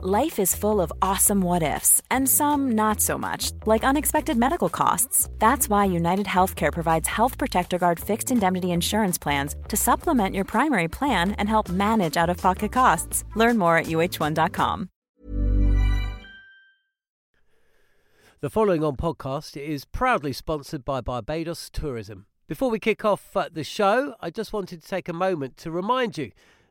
Life is full of awesome what-ifs, and some not so much, like unexpected medical costs. That's why UnitedHealthcare provides Health Protector Guard fixed indemnity insurance plans to supplement your primary plan and help manage out-of-pocket costs. Learn more at UH1.com. The Following On podcast is proudly sponsored by Barbados Tourism. Before we kick off the show, I just wanted to take a moment to remind you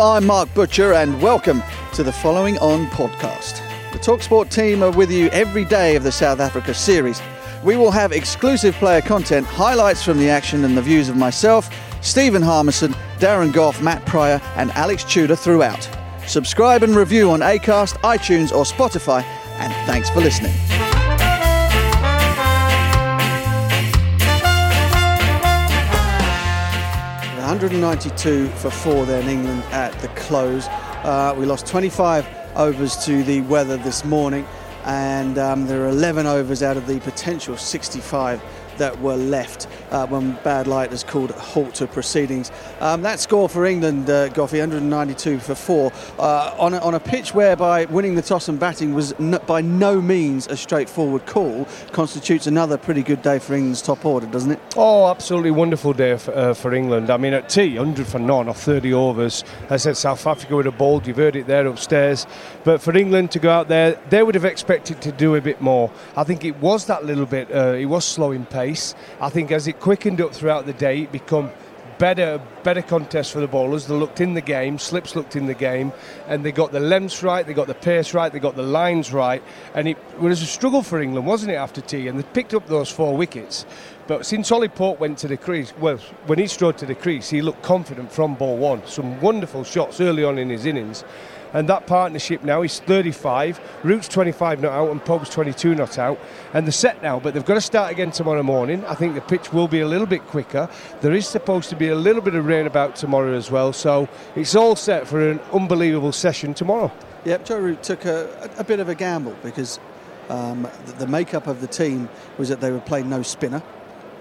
I'm Mark Butcher and welcome to the Following On podcast. The Talksport team are with you every day of the South Africa series. We will have exclusive player content, highlights from the action and the views of myself, Stephen Harmison, Darren Goff, Matt Pryor and Alex Tudor throughout. Subscribe and review on Acast, iTunes or Spotify, and thanks for listening. $192 for 4 then, England at the close. We lost 25 overs to the weather this morning, and there are 11 overs out of the potential 65 that were left when bad light has called a halt to proceedings. That score for England, Goffey, 192 for 4, on a pitch whereby winning the toss and batting was by no means a straightforward call, constitutes another pretty good day for England's top order, doesn't it? Oh, absolutely wonderful day for England. I mean, at tea, 100 for none or 30 overs. I said South Africa would have bowled, you've heard it there upstairs. But for England to go out there, they would have expected to do a bit more. I think it was that little bit, it was slow in pace. I think as it quickened up throughout the day, it became better contest for the bowlers. They looked in the game, slips looked in the game, and they got the lengths right, they got the pace right, they got the lines right, and it was a struggle for England, wasn't it, after tea? And they picked up those 4 wickets. But since Ollie Pope went to the crease, well, when he strode to the crease, he looked confident from ball 1. Some wonderful shots early on in his innings. And that partnership now is 35, Root's 25 not out and Pope's 22 not out, and they're set now, but they've got to start again tomorrow morning. I think the pitch will be a little bit quicker. There is supposed to be a little bit of rain about tomorrow as well, so it's all set for an unbelievable session tomorrow. Yep, Joe Root took a bit of a gamble because the makeup of the team was that they were playing no spinner.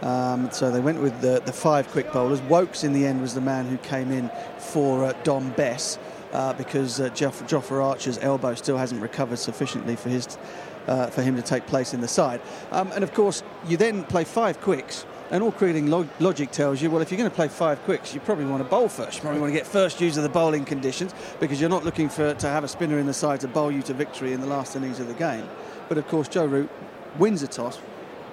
So they went with the 5 quick bowlers. Wokes in the end was the man who came in for Dom Bess. Because Jofra Archer's elbow still hasn't recovered sufficiently for him to take place in the side. And of course, you then play 5 quicks, and all cricketing logic tells you, well, if you're going to play 5 quicks, you probably want to bowl first. You probably want to get first use of the bowling conditions because you're not looking to have a spinner in the side to bowl you to victory in the last innings of the game. But of course, Joe Root wins the toss,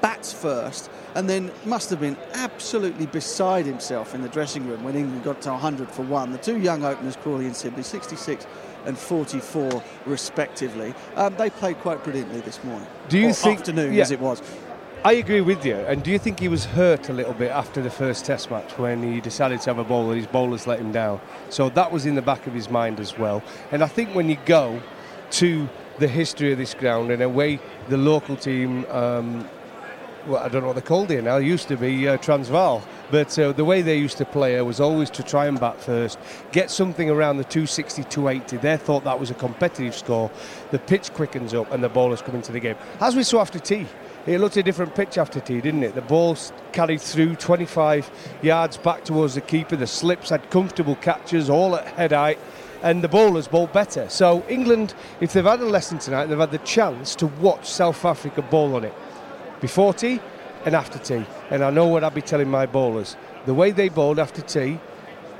bats first, and then must have been absolutely beside himself in the dressing room when England got to 100 for 1. The 2 young openers, Crawley and Sibley, 66 and 44 respectively. They played quite brilliantly this morning. Afternoon, as it was. I agree with you. And do you think he was hurt a little bit after the first Test match when he decided to have a bowl and his bowlers let him down? So that was in the back of his mind as well. And I think when you go to the history of this ground and away the local team... well, I don't know what they're called here now. It used to be Transvaal. But the way they used to play was always to try and bat first, get something around the 260, 280. They thought that was a competitive score. The pitch quickens up and the bowlers come into the game. As we saw after tea, it looked a different pitch after tea, didn't it? The ball carried through 25 yards back towards the keeper. The slips had comfortable catches, all at head height. And the bowlers bowl better. So England, if they've had a lesson tonight, they've had the chance to watch South Africa bowl on it. Before tea and after tea, and I know what I'll be telling my bowlers. The way they bowled after tea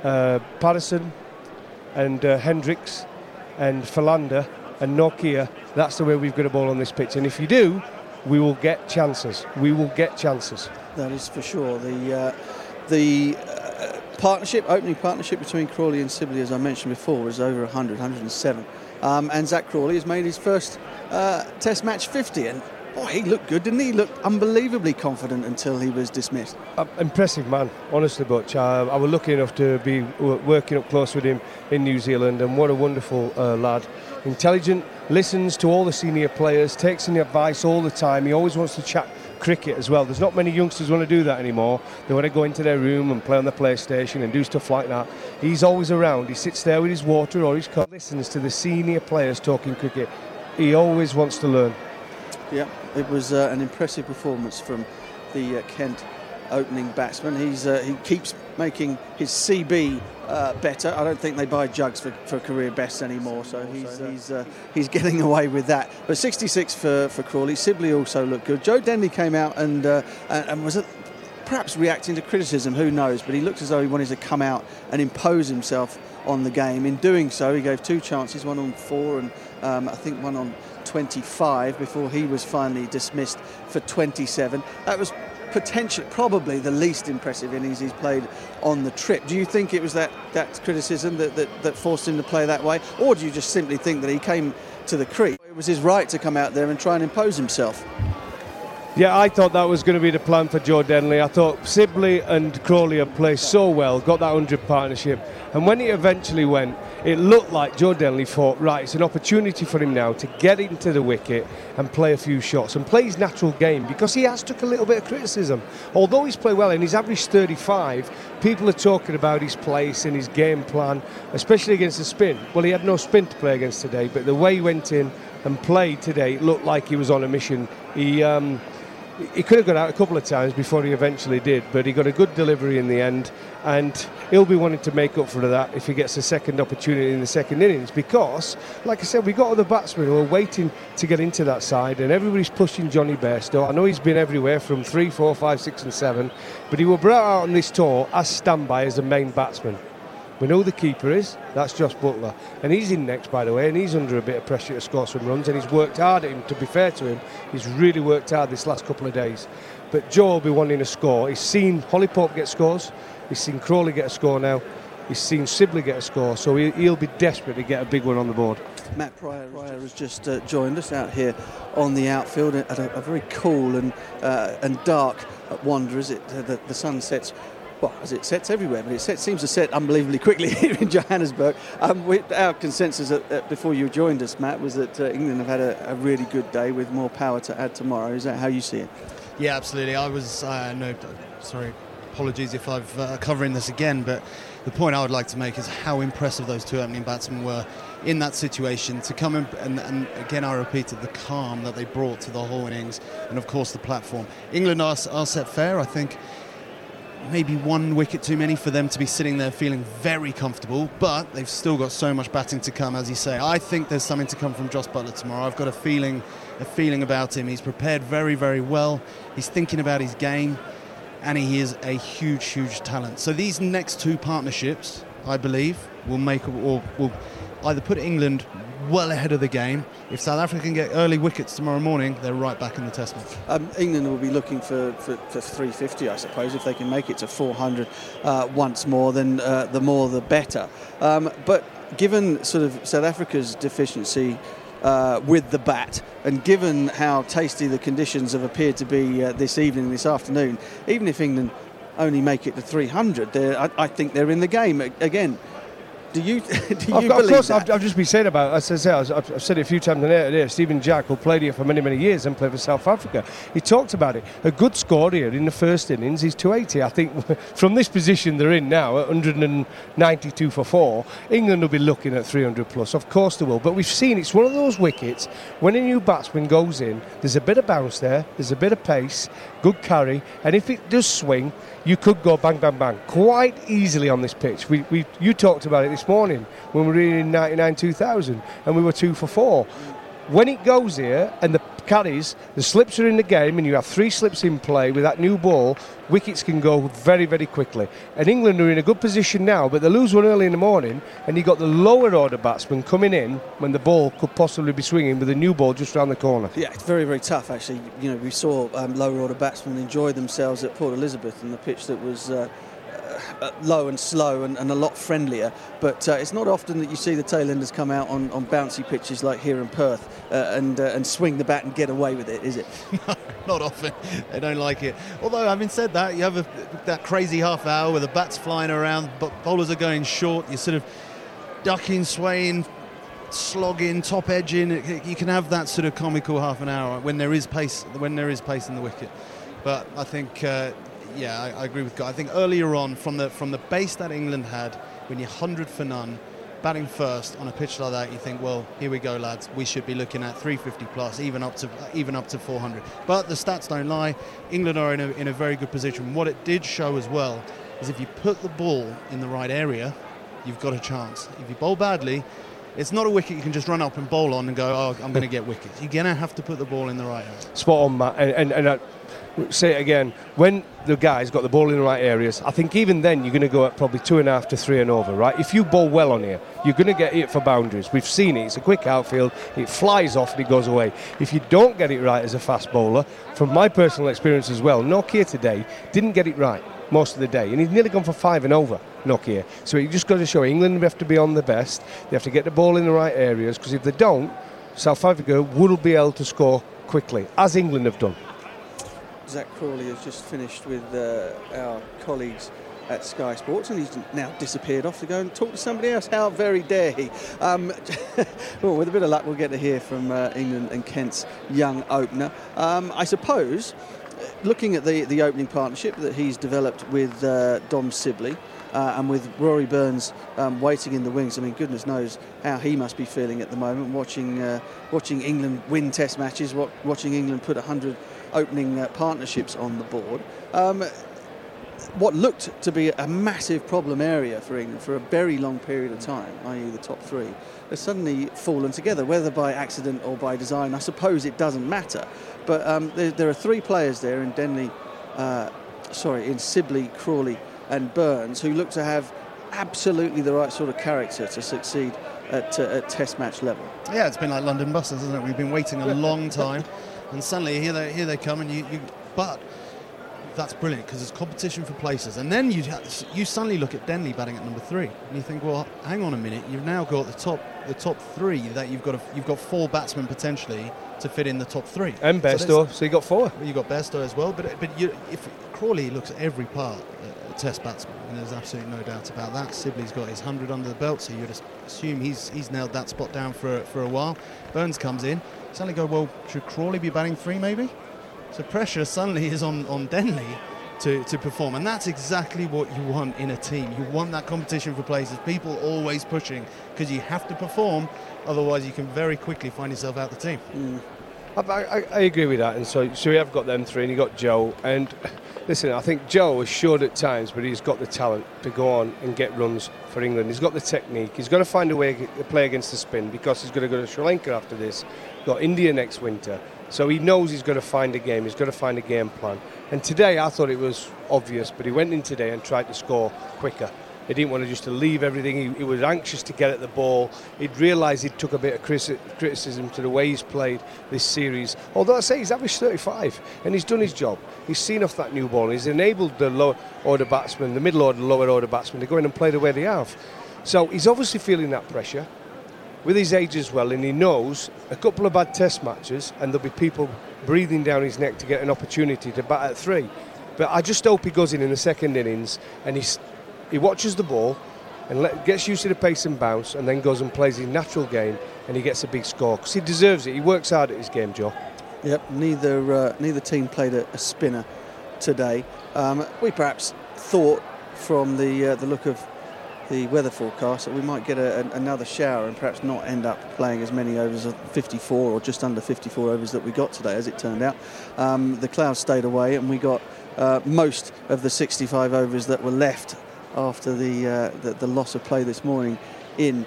Paterson and Hendricks and Philander and Nokia. That's the way we've got to bowl on this pitch. And if you do, we will get chances. We will get chances. That is for sure. The partnership, opening partnership between Crawley and Sibley, as I mentioned before, is over 100, 107. And Zach Crawley has made his first Test match 50. And boy, he looked good, didn't he? He looked unbelievably confident until he was dismissed. Impressive man, honestly, Butch. I was lucky enough to be working up close with him in New Zealand, and what a wonderful lad. Intelligent, listens to all the senior players, takes in the advice all the time. He always wants to chat cricket as well. There's not many youngsters who want to do that anymore. They want to go into their room and play on the PlayStation and do stuff like that. He's always around. He sits there with his water or his cup, listens to the senior players talking cricket. He always wants to learn. Yeah, it was an impressive performance from the Kent opening batsman. He keeps making his CB better. I don't think they buy jugs for career bests anymore, so he's getting away with that. But 66 for Crawley. Sibley also looked good. Joe Denly came out and was perhaps reacting to criticism, who knows, but he looked as though he wanted to come out and impose himself on the game. In doing so, he gave two chances, one on 4 and I think one on 25, before he was finally dismissed for 27. That was potentially probably the least impressive innings he's played on the trip. Do you think it was that criticism that forced him to play that way, or do you just simply think that he came to the crease? It was his right to come out there and try and impose himself. Yeah, I thought that was going to be the plan for Joe Denly. I thought Sibley and Crawley had played so well, got that 100 partnership, and when it eventually went, it looked like Joe Denly thought, right, it's an opportunity for him now to get into the wicket and play a few shots and play his natural game, because he has took a little bit of criticism. Although he's played well and he's averaged 35, people are talking about his place and his game plan, especially against the spin. Well, he had no spin to play against today, but the way he went in and played today, it looked like he was on a mission. He could have got out a couple of times before he eventually did, but he got a good delivery in the end, and he'll be wanting to make up for that if he gets a second opportunity in the second innings, because, like I said, we've got other batsmen who are waiting to get into that side, and everybody's pushing Johnny Bairstow. I know he's been everywhere from 3, 4, 5, 6 and 7, but he was brought out on this tour as standby as the main batsman. We know the keeper is, that's Jos Buttler. And he's in next, by the way, and he's under a bit of pressure to score some runs, and he's worked hard at him, to be fair to him. He's really worked hard this last couple of days. But Joe will be wanting a score. He's seen Ollie Pope get scores. He's seen Crawley get a score now. He's seen Sibley get a score. So he'll be desperate to get a big one on the board. Matt Pryor has just joined us out here on the outfield at a very cool and dark Wanderer. The sun sets... well, as it sets everywhere, but seems to set unbelievably quickly here in Johannesburg. Our consensus before you joined us, Matt, was that England have had a really good day with more power to add tomorrow. Is that how you see it? Yeah, absolutely. I was, apologies if I'm covering this again, but the point I would like to make is how impressive those two opening batsmen were in that situation. To come in, and again I repeated, the calm that they brought to the whole innings, and of course the platform. England are set fair, I think. Maybe one wicket too many for them to be sitting there feeling very comfortable, but they've still got so much batting to come, as you say. I think there's something to come from Jos Buttler tomorrow. I've got a feeling about him. He's prepared very, very well. He's thinking about his game, and he is a huge, huge talent. So these next two partnerships, I believe, will either put England well ahead of the game. If South Africa can get early wickets tomorrow morning, they're right back in the Test match. England will be looking for 350, I suppose. If they can make it to 400 once more, then the more the better. But given sort of South Africa's deficiency with the bat, and given how tasty the conditions have appeared to be this afternoon, even if England only make it to 300, I think they're in the game again. Do you believe that? Of course, I've just been saying about it. I've said it a few times today. Stephen Jack, who played here for many, many years and played for South Africa, he talked about it. A good score here in the first innings is 280. I think from this position they're in now, at 192 for 4, England will be looking at 300 plus. Of course they will. But we've seen it's one of those wickets, when a new batsman goes in, there's a bit of bounce there, there's a bit of pace, good carry, and if it does swing, you could go bang, bang, bang quite easily on this pitch. You talked about it this morning when we were in 99-2000 and we were 2 for 4. When it goes here and the carries, the slips are in the game, and you have three slips in play with that new ball, wickets can go very, very quickly. And England are in a good position now, but they lose one early in the morning, and you've got the lower order batsmen coming in when the ball could possibly be swinging with a new ball just round the corner. Yeah, it's very, very tough, actually. You know, we saw lower order batsmen enjoy themselves at Port Elizabeth on the pitch that was... low and slow and a lot friendlier, but it's not often that you see the tailenders come out on bouncy pitches like here in Perth and swing the bat and get away with it, is it? No, not often. They don't like it. Although, having said that, you have that crazy half hour where the bat's flying around, but bowlers are going short, you're sort of ducking, swaying, slogging, top edging. You can have that sort of comical half an hour when there is pace in the wicket. But I think... yeah, I agree with Guy. I think earlier on, from the base that England had, when you're 100 for none, batting first on a pitch like that, you think, well, here we go, lads. We should be looking at 350 plus, even up to 400. But the stats don't lie. England are in a very good position. What it did show as well is if you put the ball in the right area, you've got a chance. If you bowl badly, it's not a wicket you can just run up and bowl on and go, oh, I'm going to get wickets. You're going to have to put the ball in the right area. Spot on, Matt. And say it again, when the guy's got the ball in the right areas, I think even then you're going to go at probably 2.5 to 3 and over, right? If you bowl well on here, you're going to get hit for boundaries. We've seen it. It's a quick outfield. It flies off and it goes away. If you don't get it right as a fast bowler, from my personal experience as well, Nokia today didn't get it right most of the day, and he's nearly gone for 5 and over, Nokia. So you just got to show England have to be on the best. They have to get the ball in the right areas, because if they don't, South Africa will be able to score quickly, as England have done. Zach Crawley has just finished with our colleagues at Sky Sports, and he's now disappeared off to go and talk to somebody else. How very dare he? Well, with a bit of luck, we'll get to hear from England and Kent's young opener. I suppose, looking at the opening partnership that he's developed with Dom Sibley, and with Rory Burns waiting in the wings, I mean, goodness knows how he must be feeling at the moment, watching England win Test matches, watching England put 100 opening partnerships on the board. What looked to be a massive problem area for England for a very long period of time, i.e. the top three, has suddenly fallen together, whether by accident or by design. I suppose it doesn't matter. But there are three players there in Sibley, Crawley and Burns, who look to have absolutely the right sort of character to succeed at Test match level. Yeah, it's been like London buses, isn't it? We've been waiting a long time, and suddenly here they come, and you. But that's brilliant, because it's competition for places. And then you suddenly look at Denly batting at number 3, and you think, well, hang on a minute, you've now got the top 3 that you've got 4 batsmen potentially to fit in the top 3. And Bairstow, so you got 4. You got Bairstow as well, but if Crawley looks at every part. Test batsman, and there's absolutely no doubt about that. Sibley's got his 100 under the belt, so you'd assume he's nailed that spot down for a while. Burns comes in, suddenly go, well, should Crawley be batting 3 maybe? So pressure suddenly is on Denly to perform, and that's exactly what you want in a team. You want that competition for places, people always pushing, because you have to perform, otherwise you can very quickly find yourself out the team. Mm. I agree with that, and so you have got them 3, and you got Joe, and listen, I think Joe has showed at times, but he's got the talent to go on and get runs for England. He's got the technique. He's got to find a way to play against the spin, because he's going to go to Sri Lanka after this, got India next winter. So he knows he's got to find a game. He's got to find a game plan. And today, I thought it was obvious, but he went in today and tried to score quicker. He didn't want to just leave everything. He was anxious to get at the ball. He'd realised he'd took a bit of criticism to the way he's played this series. Although I say he's averaged 35, and he's done his job. He's seen off that new ball. He's enabled the lower order batsmen, the middle order, lower order batsmen to go in and play the way they have. So he's obviously feeling that pressure with his age as well, and he knows a couple of bad test matches and there'll be people breathing down his neck to get an opportunity to bat at 3. But I just hope he goes in the second innings and he watches the ball and gets used to the pace and bounce, and then goes and plays his natural game, and he gets a big score, because he deserves it. He works hard at his game, Joe. Yep, neither team played a spinner today. We perhaps thought from the look of the weather forecast that we might get another shower and perhaps not end up playing as many overs of 54 or just under 54 overs that we got today, as it turned out. The clouds stayed away, and we got most of the 65 overs that were left after the loss of play this morning in.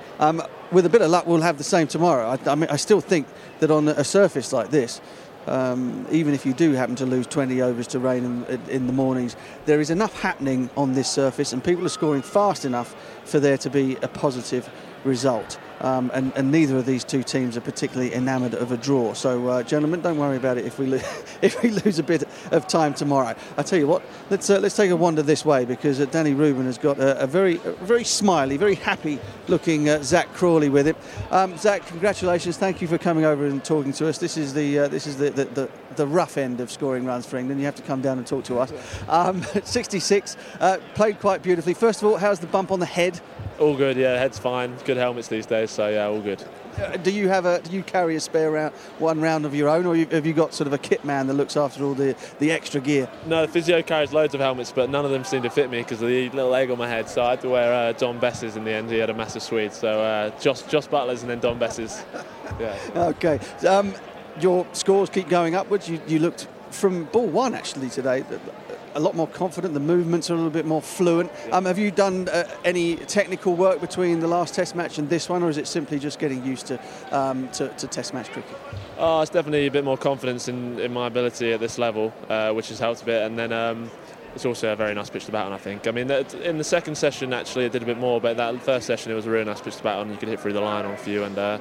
With a bit of luck, we'll have the same tomorrow. I mean, I still think that on a surface like this, even if you do happen to lose 20 overs to rain in the mornings, there is enough happening on this surface and people are scoring fast enough for there to be a positive result. And neither of these two teams are particularly enamoured of a draw. So, gentlemen, don't worry about it if we lose a bit of time tomorrow. I tell you what, let's take a wander this way, because Danny Rubin has got a very smiley, very happy-looking Zach Crawley with him. Zach, congratulations! Thank you for coming over and talking to us. This is the rough end of scoring runs for England. You have to come down and talk to us. 66, played quite beautifully. First of all, how's the bump on the head? All good, yeah. Head's fine. Good helmets these days, so yeah, all good. Do you carry a spare round, one round of your own, or have you got sort of a kit man that looks after all the extra gear? No, the physio carries loads of helmets, but none of them seem to fit me because of the little egg on my head. So I had to wear Dom Bess's in the end. He had a massive Swede, so Jos Buttler's and then Dom Bess's. Yeah. Okay. Your scores keep going upwards. You looked from ball one actually today a lot more confident, the movements are a little bit more fluent. Have you done any technical work between the last test match and this one, or is it simply just getting used to test match cricket? It's definitely a bit more confidence in my ability at this level, which has helped a bit, and then it's also a very nice pitch to bat on, I think. I mean, in the second session actually it did a bit more, but that first session it was a really nice pitch to bat on. You could hit through the line on a few, and the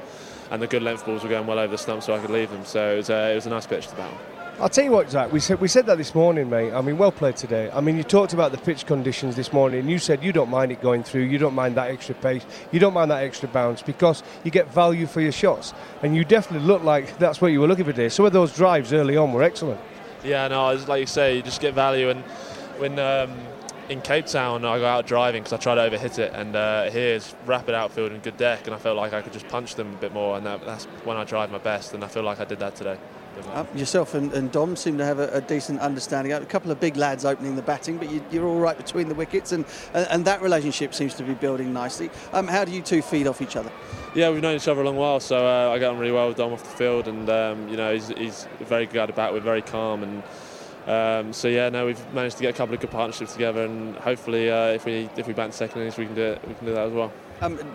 good length balls were going well over the stump, so I could leave them, so it was a nice pitch to bat on. I'll tell you what, Zach, we said that this morning, mate. I mean, well played today. I mean, you talked about the pitch conditions this morning, and you said you don't mind it going through, you don't mind that extra pace, you don't mind that extra bounce, because you get value for your shots. And you definitely look like that's what you were looking for today. Some of those drives early on were excellent. Yeah, no, like you say, you just get value. And when in Cape Town, I got out driving because I tried to overhit it. And here's rapid outfield and good deck, and I felt like I could just punch them a bit more. And that's when I drive my best, and I feel like I did that today. Yourself and Dom seem to have a decent understanding. A couple of big lads opening the batting, but you're all right between the wickets, and that relationship seems to be building nicely. How do you two feed off each other? Yeah, we've known each other a long while, so I get on really well with Dom off the field, and he's a very good guy to bat with, very calm, and we've managed to get a couple of good partnerships together, and hopefully if we bat in second innings, we can do that as well.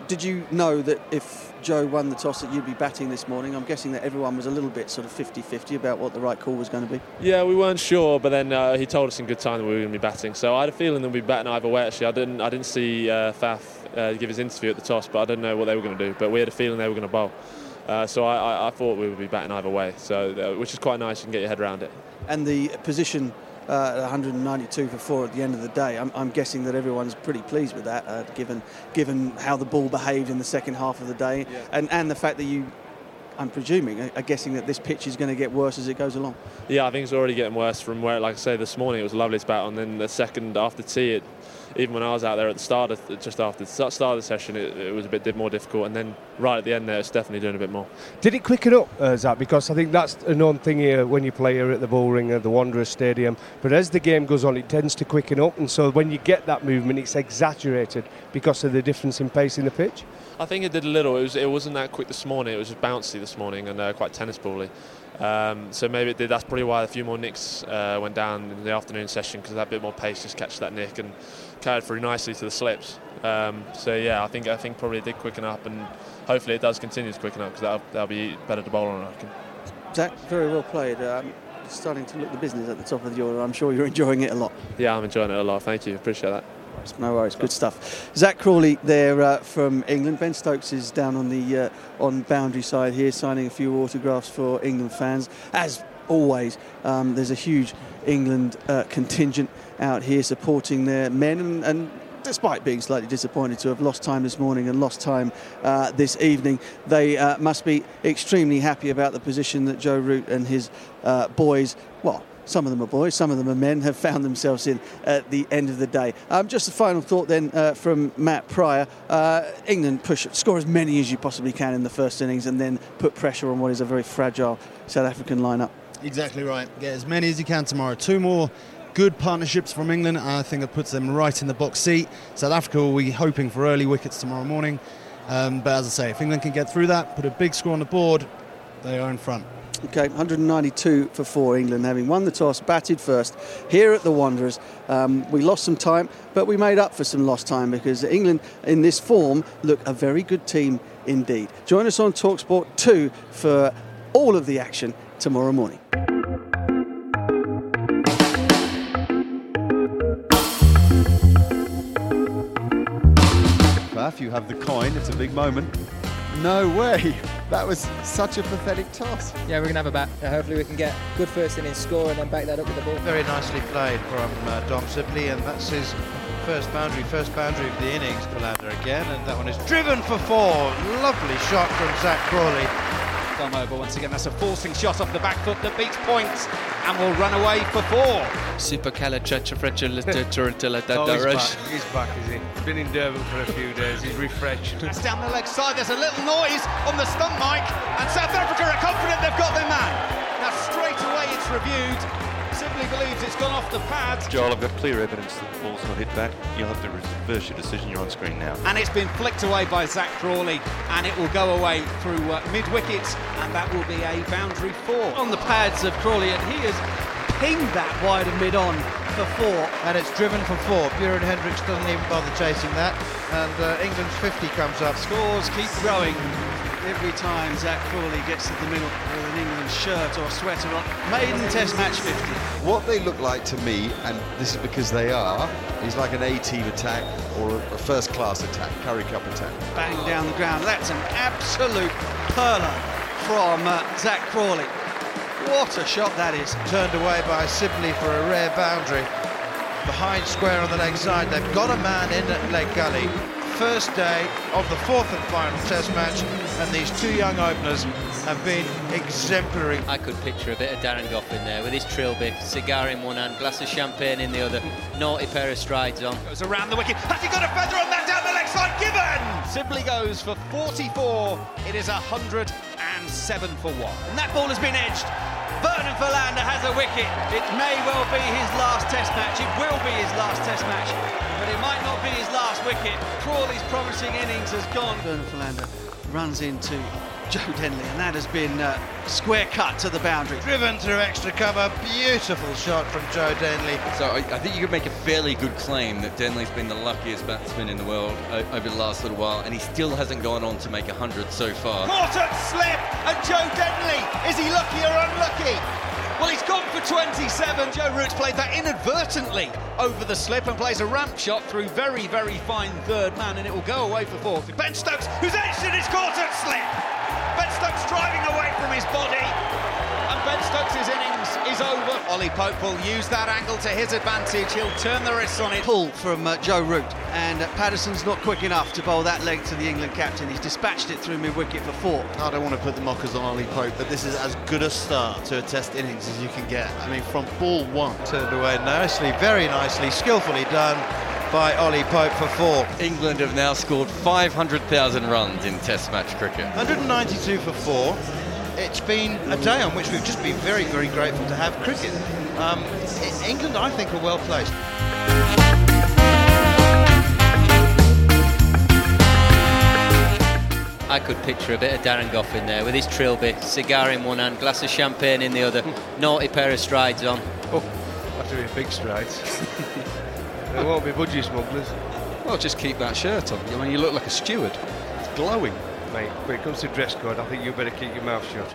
Did you know that if Joe won the toss that you'd be batting this morning? I'm guessing that everyone was a little bit sort of 50-50 about what the right call was going to be. Yeah, we weren't sure, but then he told us in good time that we were going to be batting. So I had a feeling that we'd be batting either way, actually. I didn't see Faf give his interview at the toss, but I don't know what they were going to do. But we had a feeling they were going to bowl. So I thought we would be batting either way, so which is quite nice. You can get your head around it. And the position... 192 for four at the end of the day. I'm guessing that everyone's pretty pleased with that, given how the ball behaved in the second half of the day, yeah. and the fact that you, I'm presuming, are guessing that this pitch is going to get worse as it goes along. Yeah, I think it's already getting worse from where, like I say, this morning it was lovely to bat on. Then the second after tea, even when I was out there at the start, just after the start of the session, it was a bit more difficult. And then right at the end there, it's definitely doing a bit more. Did it quicken up, Zach? Because I think that's a known thing here when you play here at the Bullring or the Wanderers Stadium. But as the game goes on, it tends to quicken up. And so when you get that movement, it's exaggerated because of the difference in pace in the pitch. I think it did a little. It wasn't that quick this morning. It was just bouncy this morning and quite tennis ball-y. So maybe it did. That's probably why a few more nicks went down in the afternoon session, because that bit more pace just catch that nick and carried through nicely to the slips. So yeah, I think probably it did quicken up, and hopefully it does continue to quicken up, because that'll be better to bowl on, I reckon. Zach, very well played. Starting to look the business at the top of the order. I'm sure you're enjoying it a lot. Yeah, I'm enjoying it a lot. Thank you. Appreciate that. No worries, good stuff. Zach Crawley there from England. Ben Stokes is down on the boundary side here, signing a few autographs for England fans. As always, there's a huge England contingent out here supporting their men, and despite being slightly disappointed to have lost time this morning and lost time this evening, they must be extremely happy about the position that Joe Root and his boys, well, some of them are boys, some of them are men, have found themselves in at the end of the day. Just a final thought then from Matt Pryor. England score as many as you possibly can in the first innings and then put pressure on what is a very fragile South African lineup. Exactly right. Get as many as you can tomorrow. Two more good partnerships from England. I think it puts them right in the box seat. South Africa will be hoping for early wickets tomorrow morning. But as I say, if England can get through that, put a big score on the board, they are in front. Okay, 192 for four, England, having won the toss, batted first here at the Wanderers. We lost some time, but we made up for some lost time, because England, in this form, look a very good team indeed. Join us on TalkSport 2 for all of the action tomorrow morning. If you have the coin, it's a big moment. No way. That was such a pathetic toss. Yeah, we're going to have a bat. Hopefully we can get good first innings score and then back that up with the ball. Very nicely played from Dom Sibley, and that's his first boundary of the innings. Philander again, and that one is driven for four. Lovely shot from Zach Crawley. Come over once again. That's a forcing shot off the back foot that beats points and will run away for four. Supercalifragilisticexpialidocious. He's back, is he? He's been in Durban for a few days. He's refreshed. That's down the leg side. There's a little noise on the stump mic, and South Africa are confident they've got their man. Now straight away it's reviewed. Sibley believes it's gone off the pad. Joel, I've got clear evidence that the ball's not hit back. You'll have to reverse your decision. You're on screen now. And it's been flicked away by Zach Crawley, and it will go away through mid-wickets, and that will be a boundary four. On the pads of Crawley, and he has pinged that wide and mid-on for four. And it's driven for four. Buren Hendricks doesn't even bother chasing that. And England's 50 comes up. Scores keep growing. Every time Zach Crawley gets to the middle with an England shirt or sweater on, maiden test match 50. What they look like to me, and this is because they are, is like an A-team attack or a first-class attack, Curry Cup attack. Bang down the ground. That's an absolute perler from Zach Crawley. What a shot that is. Turned away by Sibley for a rare boundary. Behind square on the leg side. They've got a man in at leg gully. First day of the fourth and final test match, and these two young openers have been exemplary. I could picture a bit of Darren Goff in there with his trilby, cigar in one hand, glass of champagne in the other, naughty pair of strides on. Goes around the wicket, has he got a feather on that down the leg side? Given! Sibley goes for 44, it is 107 for one. And that ball has been edged. Vernon Philander has a wicket. It may well be his last test match, it will be his last test match, but it might not be his last wicket. Crawley's promising innings has gone. Vernon Philander runs into Joe Denly, and that has been square cut to the boundary. Driven through extra cover, beautiful shot from Joe Denly. So I think you could make a fairly good claim that Denly's been the luckiest batsman in the world over the last little while, and he still hasn't gone on to make 100 so far. Important slip, and Joe Denly, is he lucky or unlucky? Well, he's gone for 27. Joe Root's played that inadvertently over the slip and plays a ramp shot through very, very fine third man, and it will go away for fourth. Ben Stokes, who's edged it, is caught at slip. Ben Stokes driving away from his body, and Ben Stokes' innings is over. Ollie Pope will use that angle to his advantage. He'll turn the wrists on it. Pull from Joe Root, and Paterson's not quick enough to bowl that leg to the England captain. He's dispatched it through mid-wicket for four. I don't want to put the mockers on Ollie Pope, but this is as good a start to a test innings as you can get. I mean, from ball one. Turned away nicely, very nicely, skillfully done by Ollie Pope for four. England have now scored 500,000 runs in Test match cricket. 192 for four. It's been a day on which we've just been very, very grateful to have cricket. England, I think, are well placed. I could picture a bit of Darren Goff in there with his trilby, cigar in one hand, glass of champagne in the other, naughty pair of strides on. Oh, after doing big strides. There won't be budgie smugglers. Well, just keep that shirt on. I mean, you look like a steward. It's glowing. Mate, when it comes to dress code, I think you better keep your mouth shut.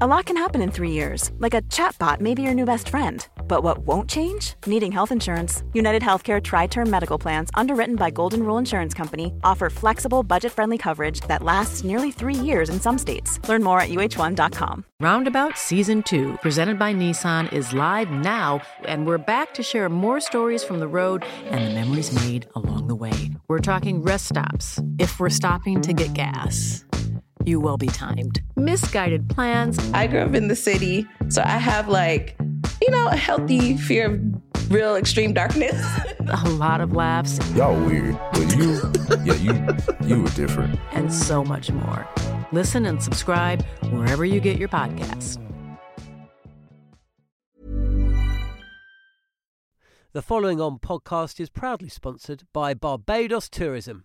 A lot can happen in 3 years. Like a chatbot may be your new best friend. But what won't change? Needing health insurance. UnitedHealthcare Tri-Term Medical Plans, underwritten by Golden Rule Insurance Company, offer flexible, budget-friendly coverage that lasts nearly 3 years in some states. Learn more at UH1.com. Roundabout Season 2, presented by Nissan, is live now, and we're back to share more stories from the road and the memories made along the way. We're talking rest stops. If we're stopping to get gas, you will be timed. Misguided plans. I grew up in the city, so I have a healthy fear of real extreme darkness. A lot of laughs. Y'all weird, but you were different. And so much more. Listen and subscribe wherever you get your podcasts. The Following On podcast is proudly sponsored by Barbados Tourism.